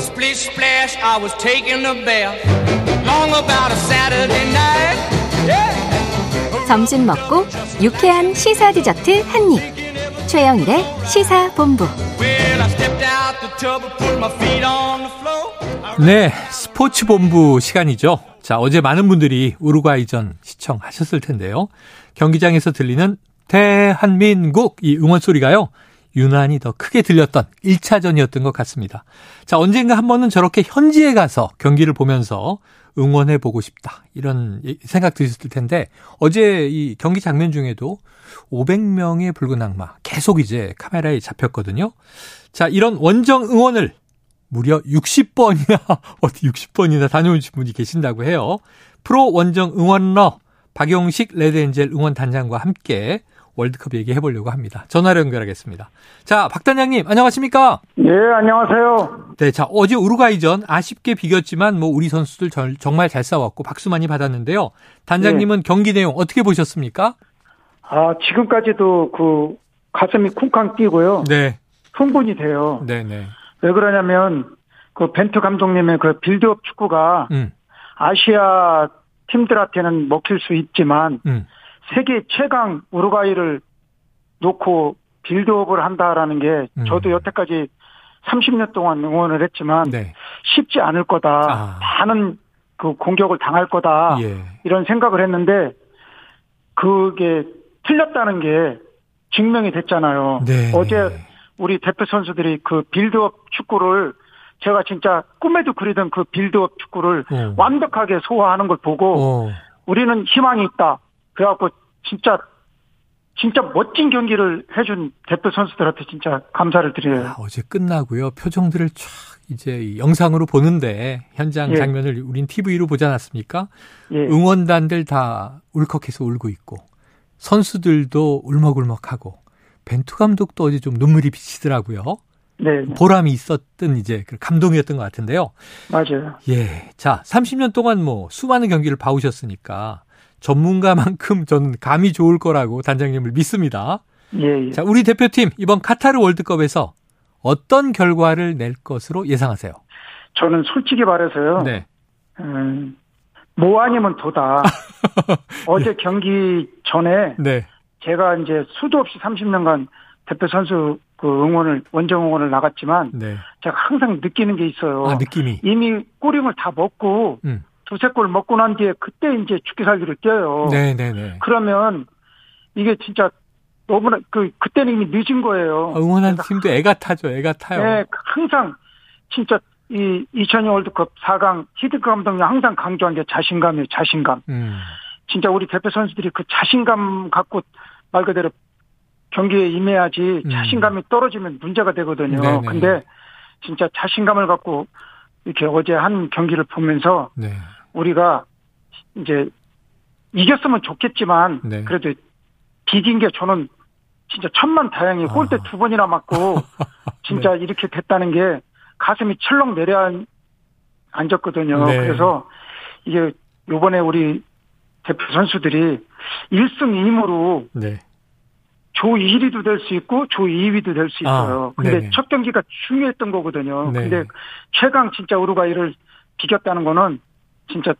Split splash, I was taking a bath. Long about a Saturday night. Yeah. 점심 먹고 유쾌한 시사 디저트 한 입. 최영일의 시사본부. Well, I stepped out the tub and put my feet on the floor. 네, 스포츠본부 시간이죠. 자, 어제 많은 분들이 우루과이전 시청하셨을 텐데요. 경기장에서 들리는 대한민국 이 응원 소리가요. 유난히 더 크게 들렸던 1차전이었던 것 같습니다. 자, 언젠가 한 번은 저렇게 현지에 가서 경기를 보면서 응원해보고 싶다. 이런 생각 드셨을 텐데 어제 이 경기 장면 중에도 500명의 붉은 악마 계속 이제 카메라에 잡혔거든요. 자, 이런 원정 응원을 무려 60번이나 다녀오신 분이 계신다고 해요. 프로 원정 응원러 박용식 레드 엔젤 응원단장과 함께 월드컵 얘기해보려고 합니다. 전화로 연결하겠습니다. 자, 박 단장님 안녕하십니까? 네, 안녕하세요. 네, 자, 어제 우루과이전 아쉽게 비겼지만 뭐 우리 선수들 정말 잘 싸웠고 박수 많이 받았는데요. 단장님은 네. 경기 내용 어떻게 보셨습니까? 아, 지금까지도 그 가슴이 쿵쾅 뛰고요. 네. 흥분이 돼요. 네네. 왜 그러냐면 그 벤투 감독님의 그 빌드업 축구가 아시아 팀들한테는 먹힐 수 있지만 세계 최강 우루과이를 놓고 빌드업을 한다라는 게 저도 여태까지 30년 동안 응원을 했지만 네. 쉽지 않을 거다. 많은 그 공격을 당할 거다. 예. 이런 생각을 했는데 그게 틀렸다는 게 증명이 됐잖아요. 네. 어제 우리 대표 선수들이 그 빌드업 축구를 제가 진짜 꿈에도 그리던 그 빌드업 축구를 완벽하게 소화하는 걸 보고 우리는 희망이 있다. 그래갖고 진짜 멋진 경기를 해준 대표 선수들한테 진짜 감사를 드려요. 아, 어제 끝나고요. 표정들을 쫙 이제 영상으로 보는데 현장 예. 장면을 우린 TV로 보지 않았습니까? 예. 응원단들 다 울컥해서 울고 있고 선수들도 울먹울먹하고 벤투 감독도 어제 좀 눈물이 비치더라고요. 네. 보람이 있었던 이제 감동이었던 것 같은데요. 맞아요. 예. 자, 30년 동안 뭐 수많은 경기를 봐오셨으니까 전문가만큼 저는 감이 좋을 거라고 단장님을 믿습니다. 예, 예. 자, 우리 대표팀 이번 카타르 월드컵에서 어떤 결과를 낼 것으로 예상하세요? 저는 솔직히 말해서요. 네. 뭐 아니면 도다. 어제 경기 전에 네. 제가 이제 수도 없이 30년간 대표 선수 그 응원을 원정 응원을 나갔지만 네. 제가 항상 느끼는 게 있어요. 아, 느낌이. 이미 꼬링을 다 먹고 두세 골 먹고 난 뒤에 그때 이제 죽기 살기를 뛰어요. 네네네. 그러면 이게 진짜 너무나 그때는 이미 늦은 거예요. 응원하는 팀도 애가 타죠. 애가 타요. 네, 항상 진짜 이 2002 월드컵 4강 히딩크 감독이 항상 강조한 게 자신감이에요. 자신감. 진짜 우리 대표 선수들이 그 자신감 갖고 말 그대로 경기에 임해야지 자신감이 떨어지면 문제가 되거든요. 네네. 근데 진짜 자신감을 갖고 이렇게 어제 한 경기를 보면서 네. 우리가 이제 이겼으면 좋겠지만 네. 그래도 비긴 게 저는 진짜 천만다행히 골대 아. 2번이나 맞고 진짜 네. 이렇게 됐다는 게 가슴이 철렁 내려앉았거든요. 네. 그래서 이게 이번에 우리 대표 선수들이 1승 2무로 네. 조 1위도 될 수 있고 조 2위도 될 수 있어요. 근데 네네. 첫 경기가 중요했던 거거든요. 네네. 근데 최강 진짜 우루과이를 비겼다는 거는 진짜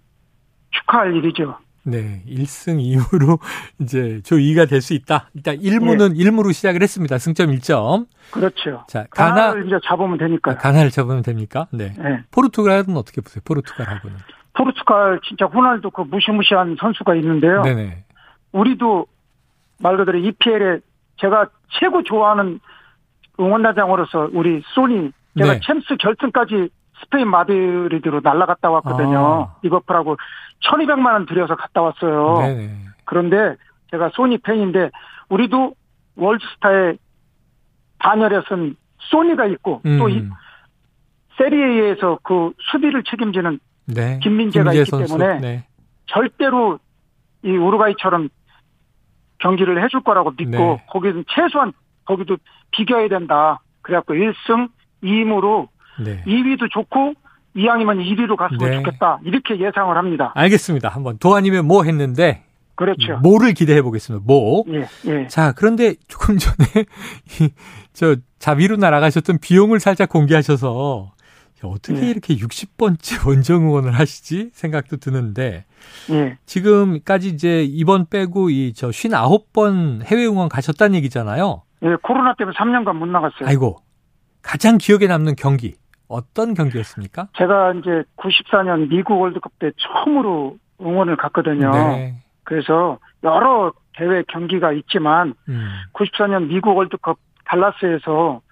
축하할 일이죠. 네, 1승 2무로 이제 조 2위가 될 수 있다. 일단 1무는 1무로 시작을 했습니다. 승점 1점. 그렇죠. 자, 가나를 이제 잡으면 되니까. 아, 가나를 잡으면 됩니까? 네. 네. 포르투갈은 어떻게 보세요? 포르투갈하고는. 포르투갈 진짜 호날두 그 무시무시한 선수가 있는데요. 네네. 우리도 말 그대로 EPL에 제가 최고 좋아하는 응원단장으로서 우리 소니 제가 네. 챔스 결승까지 스페인 마드리드로 날아갔다 왔거든요. 리버풀하고 1,200만 원 들여서 갔다 왔어요. 네네. 그런데 제가 소니 팬인데 우리도 월드스타에 단열에 쓴 소니가 있고 또 이 세리에에서 그 수비를 책임지는 네. 김민재가 있기 선수. 때문에 네. 절대로 이 우루과이처럼 경기를 해줄 거라고 믿고 네. 거기는 최소한 거기도 비겨야 된다. 그래갖고 1승 2무로 네. 2위도 좋고 이왕이면 1위로 갔으면 네. 좋겠다. 이렇게 예상을 합니다. 알겠습니다. 한번 도아님의 뭐 했는데 그렇죠. 뭐를 기대해 보겠습니다. 뭐. 예, 예. 자, 그런데 조금 전에 저 자비로 날아가셨던 비용을 살짝 공개하셔서 어떻게 네. 이렇게 60번째 원정 응원을 하시지 생각도 드는데 네. 지금까지 이제 이번 빼고 이 저 59번 해외 응원 가셨다는 얘기잖아요. 네, 코로나 때문에 3년간 못 나갔어요. 아이고, 가장 기억에 남는 경기 어떤 경기였습니까? 제가 이제 94년 미국 월드컵 때 처음으로 응원을 갔거든요. 네. 그래서 여러 대회 경기가 있지만 94년 미국 월드컵 달라스에서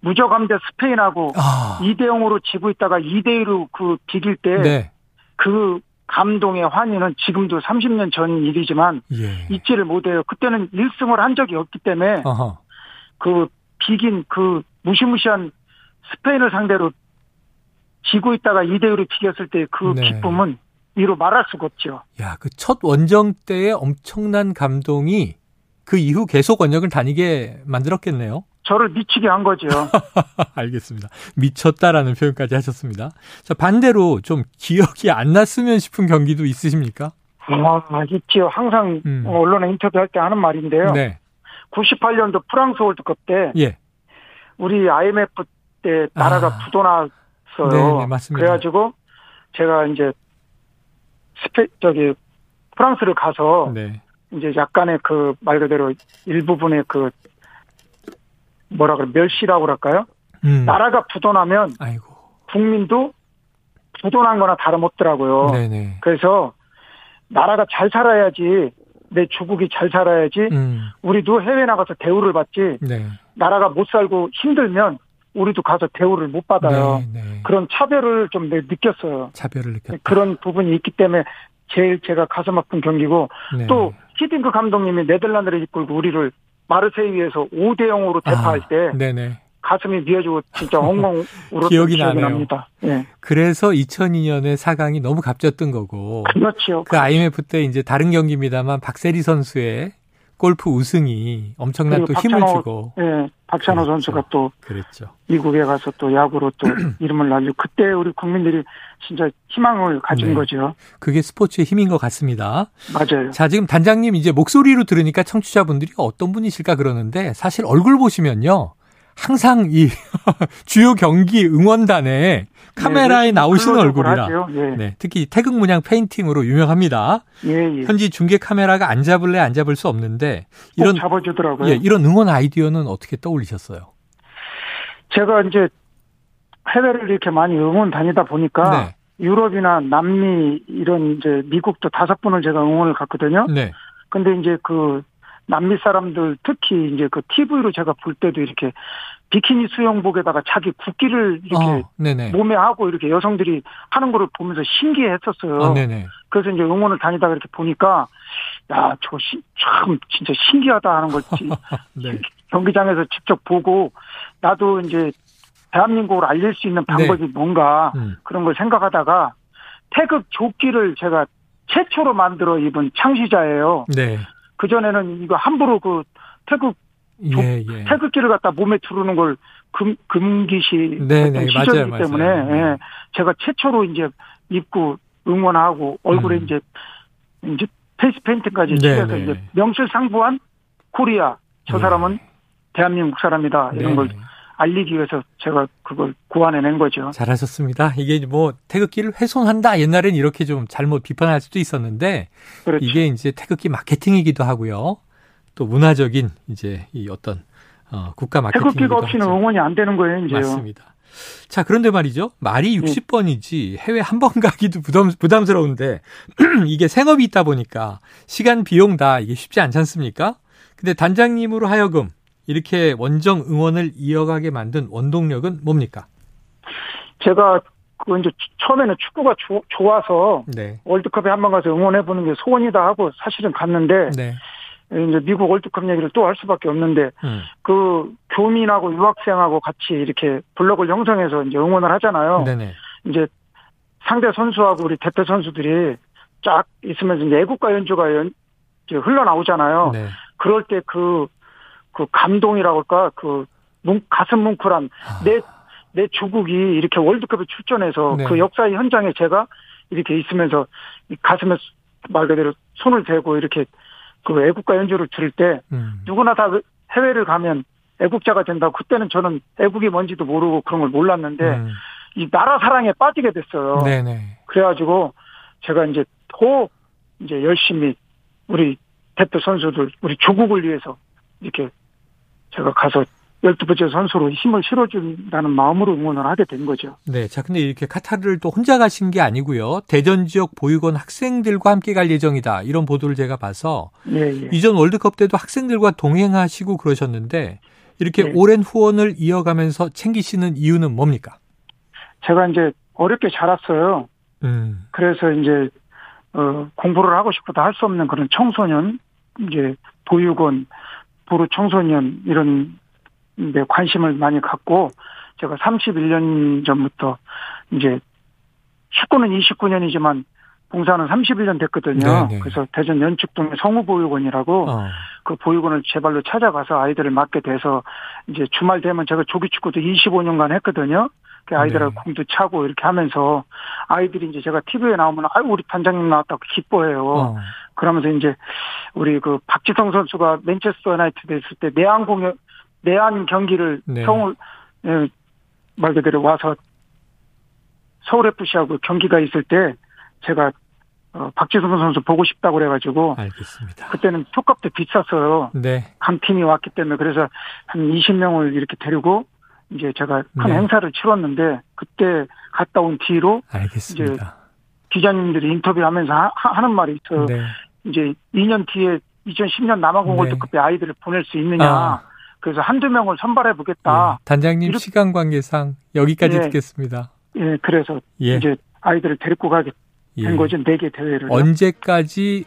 무저감 대 스페인하고 2-0으로 지고 있다가 2-2로 그 비길 때 네. 그 감동의 환희는 지금도 30년 전 일이지만 예. 잊지를 못해요. 그때는 1승을 한 적이 없기 때문에 어허. 그 비긴 그 무시무시한 스페인을 상대로 지고 있다가 2-2로 비겼을 때 그 네. 기쁨은 이루 말할 수가 없죠. 야, 그 첫 원정 때의 엄청난 감동이 그 이후 계속 원정을 다니게 만들었겠네요. 저를 미치게 한 거죠. 알겠습니다. 미쳤다라는 표현까지 하셨습니다. 자, 반대로 좀 기억이 안 났으면 싶은 경기도 있으십니까? 아, 있지요. 항상 언론에 인터뷰할 때 하는 말인데요. 네. 98년도 프랑스 월드컵 때 예. 우리 IMF 때 나라가 부도났어요. 네, 맞습니다. 그래가지고 제가 이제 프랑스를 가서 네. 이제 약간의 그 말 그대로 일부분의 그 멸시라고 할까요? 나라가 부도나면 아이고. 국민도 부도난 거나 다름없더라고요. 네네. 그래서 나라가 잘 살아야지, 내 조국이 잘 살아야지 우리도 해외 나가서 대우를 받지 네. 나라가 못 살고 힘들면 우리도 가서 대우를 못 받아요. 네네. 그런 차별을 좀 느꼈어요. 차별을 느꼈다. 그런 부분이 있기 때문에 제일 제가 가슴 아픈 경기고 네. 또 히딩크 감독님이 네덜란드를 이끌고 우리를 마르세유에서 5-0으로 대파할 때 네네. 가슴이 미어지고 진짜 엉엉 울었던 기억이 납니다. 네. 그래서 2002년에 4강이 너무 값졌던 거고 그렇죠. 그 IMF 때 이제 다른 경기입니다만 박세리 선수의 골프 우승이 엄청난 또 박찬호, 힘을 주고 네, 박찬호 그렇죠. 선수가 또 그랬죠. 미국에 가서 또 야구로 또 이름을 날리고 그때 우리 국민들이 진짜 희망을 가진 네. 거죠. 그게 스포츠의 힘인 것 같습니다. 맞아요. 자, 지금 단장님 이제 목소리로 들으니까 청취자분들이 어떤 분이실까 그러는데 사실 얼굴 보시면요. 항상 이 주요 경기 응원단에 카메라에 네, 나오시는 얼굴이라 예. 네, 특히 태극 문양 페인팅으로 유명합니다. 예, 예. 현지 중계 카메라가 안 잡을래 안 잡을 수 없는데 이런 잡아주더라고요. 예, 이런 응원 아이디어는 어떻게 떠올리셨어요? 제가 이제 해외를 이렇게 많이 응원 다니다 보니까 네. 유럽이나 남미 이런 이제 미국도 5번을 제가 응원을 갔거든요. 네. 근데 이제 그 남미 사람들 특히 이제 그 TV로 제가 볼 때도 이렇게 비키니 수영복에다가 자기 국기를 이렇게 몸에 하고 이렇게 여성들이 하는 거를 보면서 신기했었어요. 그래서 이제 응원을 다니다가 이렇게 보니까 야, 저거 참 진짜 신기하다 하는 거지. 네. 경기장에서 직접 보고 나도 이제 대한민국을 알릴 수 있는 방법이 네. 뭔가 그런 걸 생각하다가 태극 조끼를 제가 최초로 만들어 입은 창시자예요. 네. 그 전에는 이거 함부로 그 태극기를 갖다 몸에 두르는 걸 금기시 네네, 시절이기 맞아요, 때문에 맞아요. 예, 제가 최초로 이제 입고 응원하고 얼굴에 이제 페이스 페인팅까지 칠해서 이제 명실상부한 코리아 저 사람은 대한민국 사람이다 이런 걸 알리기 위해서 제가 그걸 고안해낸 거죠. 잘하셨습니다. 이게 뭐 태극기를 훼손한다. 옛날엔 이렇게 좀 잘못 비판할 수도 있었는데 그렇죠. 이게 이제 태극기 마케팅이기도 하고요. 또 문화적인 이제 이 어떤 국가 마케팅이기도 하죠. 태극기가 없이는 응원이 안 되는 거예요, 이제요. 맞습니다. 자, 그런데 말이죠. 말이 60번이지 해외 한 번 가기도 부담스러운데 이게 생업이 있다 보니까 시간 비용 다 이게 쉽지 않지 않습니까? 근데 단장님으로 하여금 이렇게 원정 응원을 이어가게 만든 원동력은 뭡니까? 제가 그 이제 처음에는 축구가 좋아서 네. 월드컵에 한번 가서 응원해 보는 게 소원이다 하고 사실은 갔는데 네. 이제 미국 월드컵 얘기를 또 할 수밖에 없는데 그 교민하고 유학생하고 같이 이렇게 블록을 형성해서 이제 응원을 하잖아요. 네네. 이제 상대 선수하고 우리 대표 선수들이 쫙 있으면서 이제 애국가 연주가 이제 흘러나오잖아요. 네. 그럴 때 그 감동이라고 할까, 가슴 뭉클한 내 조국이 이렇게 월드컵에 출전해서 네. 그 역사의 현장에 제가 이렇게 있으면서 가슴에 말 그대로 손을 대고 이렇게 그 애국가 연주를 들을 때 누구나 다 해외를 가면 애국자가 된다고 그때는 저는 애국이 뭔지도 모르고 그런 걸 몰랐는데 이 나라 사랑에 빠지게 됐어요. 네네. 그래가지고 제가 이제 이제 열심히 우리 대표 선수들, 우리 조국을 위해서 이렇게 제가 가서 12번째 선수로 힘을 실어준다는 마음으로 응원을 하게 된 거죠. 네. 자, 근데 이렇게 카타르를 또 혼자 가신 게 아니고요. 대전 지역 보육원 학생들과 함께 갈 예정이다. 이런 보도를 제가 봐서. 예. 이전 월드컵 때도 학생들과 동행하시고 그러셨는데 이렇게 오랜 후원을 이어가면서 챙기시는 이유는 뭡니까? 제가 이제 어렵게 자랐어요. 그래서 이제 공부를 하고 싶어도 할 수 없는 그런 청소년, 이제 보육원, 보루 청소년 이런 데 관심을 많이 갖고 제가 31년 전부터 이제 축구는 29년이지만 봉사는 31년 됐거든요. 네네. 그래서 대전 연축동의 성우보육원이라고 그 보육원을 제 발로 찾아가서 아이들을 맡게 돼서 이제 주말 되면 제가 조기축구도 25년간 했거든요. 아이들하고 공도 차고 이렇게 하면서 아이들이 이제 제가 TV에 나오면 아유 우리 단장님 나왔다고 기뻐해요. 그러면서 이제 우리 그 박지성 선수가 맨체스터 유나이티드에 있을 때 내한 경기를 서울 말 그대로 와서 서울 FC하고 경기가 있을 때 제가 박지성 선수 보고 싶다고 그래가지고. 알겠습니다. 그때는 표값도 비쌌어요. 네. 한 팀이 왔기 때문에 그래서 한 20명을 이렇게 데리고. 이제 제가 큰 행사를 치렀는데 그때 갔다 온 뒤로 알겠습니다. 이제 기자님들이 인터뷰하면서 하는 말이 있어요. 네. 이제 2년 뒤에 2010년 남아공 월드컵에 아이들을 보낼 수 있느냐. 그래서 한두 명을 선발해 보겠다. 예. 단장님 이렇게. 시간 관계상 여기까지 듣겠습니다. 예, 그래서 이제 아이들을 데리고 가게 된 거죠. 4개 대회를. 언제까지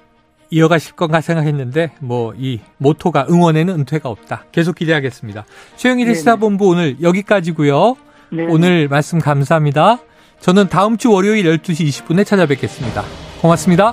이어가실 건가 생각했는데 이 모토가 응원에는 은퇴가 없다. 계속 기대하겠습니다. 최영일의 시사본부 오늘 여기까지고요. 네네. 오늘 말씀 감사합니다. 저는 다음 주 월요일 12시 20분에 찾아뵙겠습니다. 고맙습니다.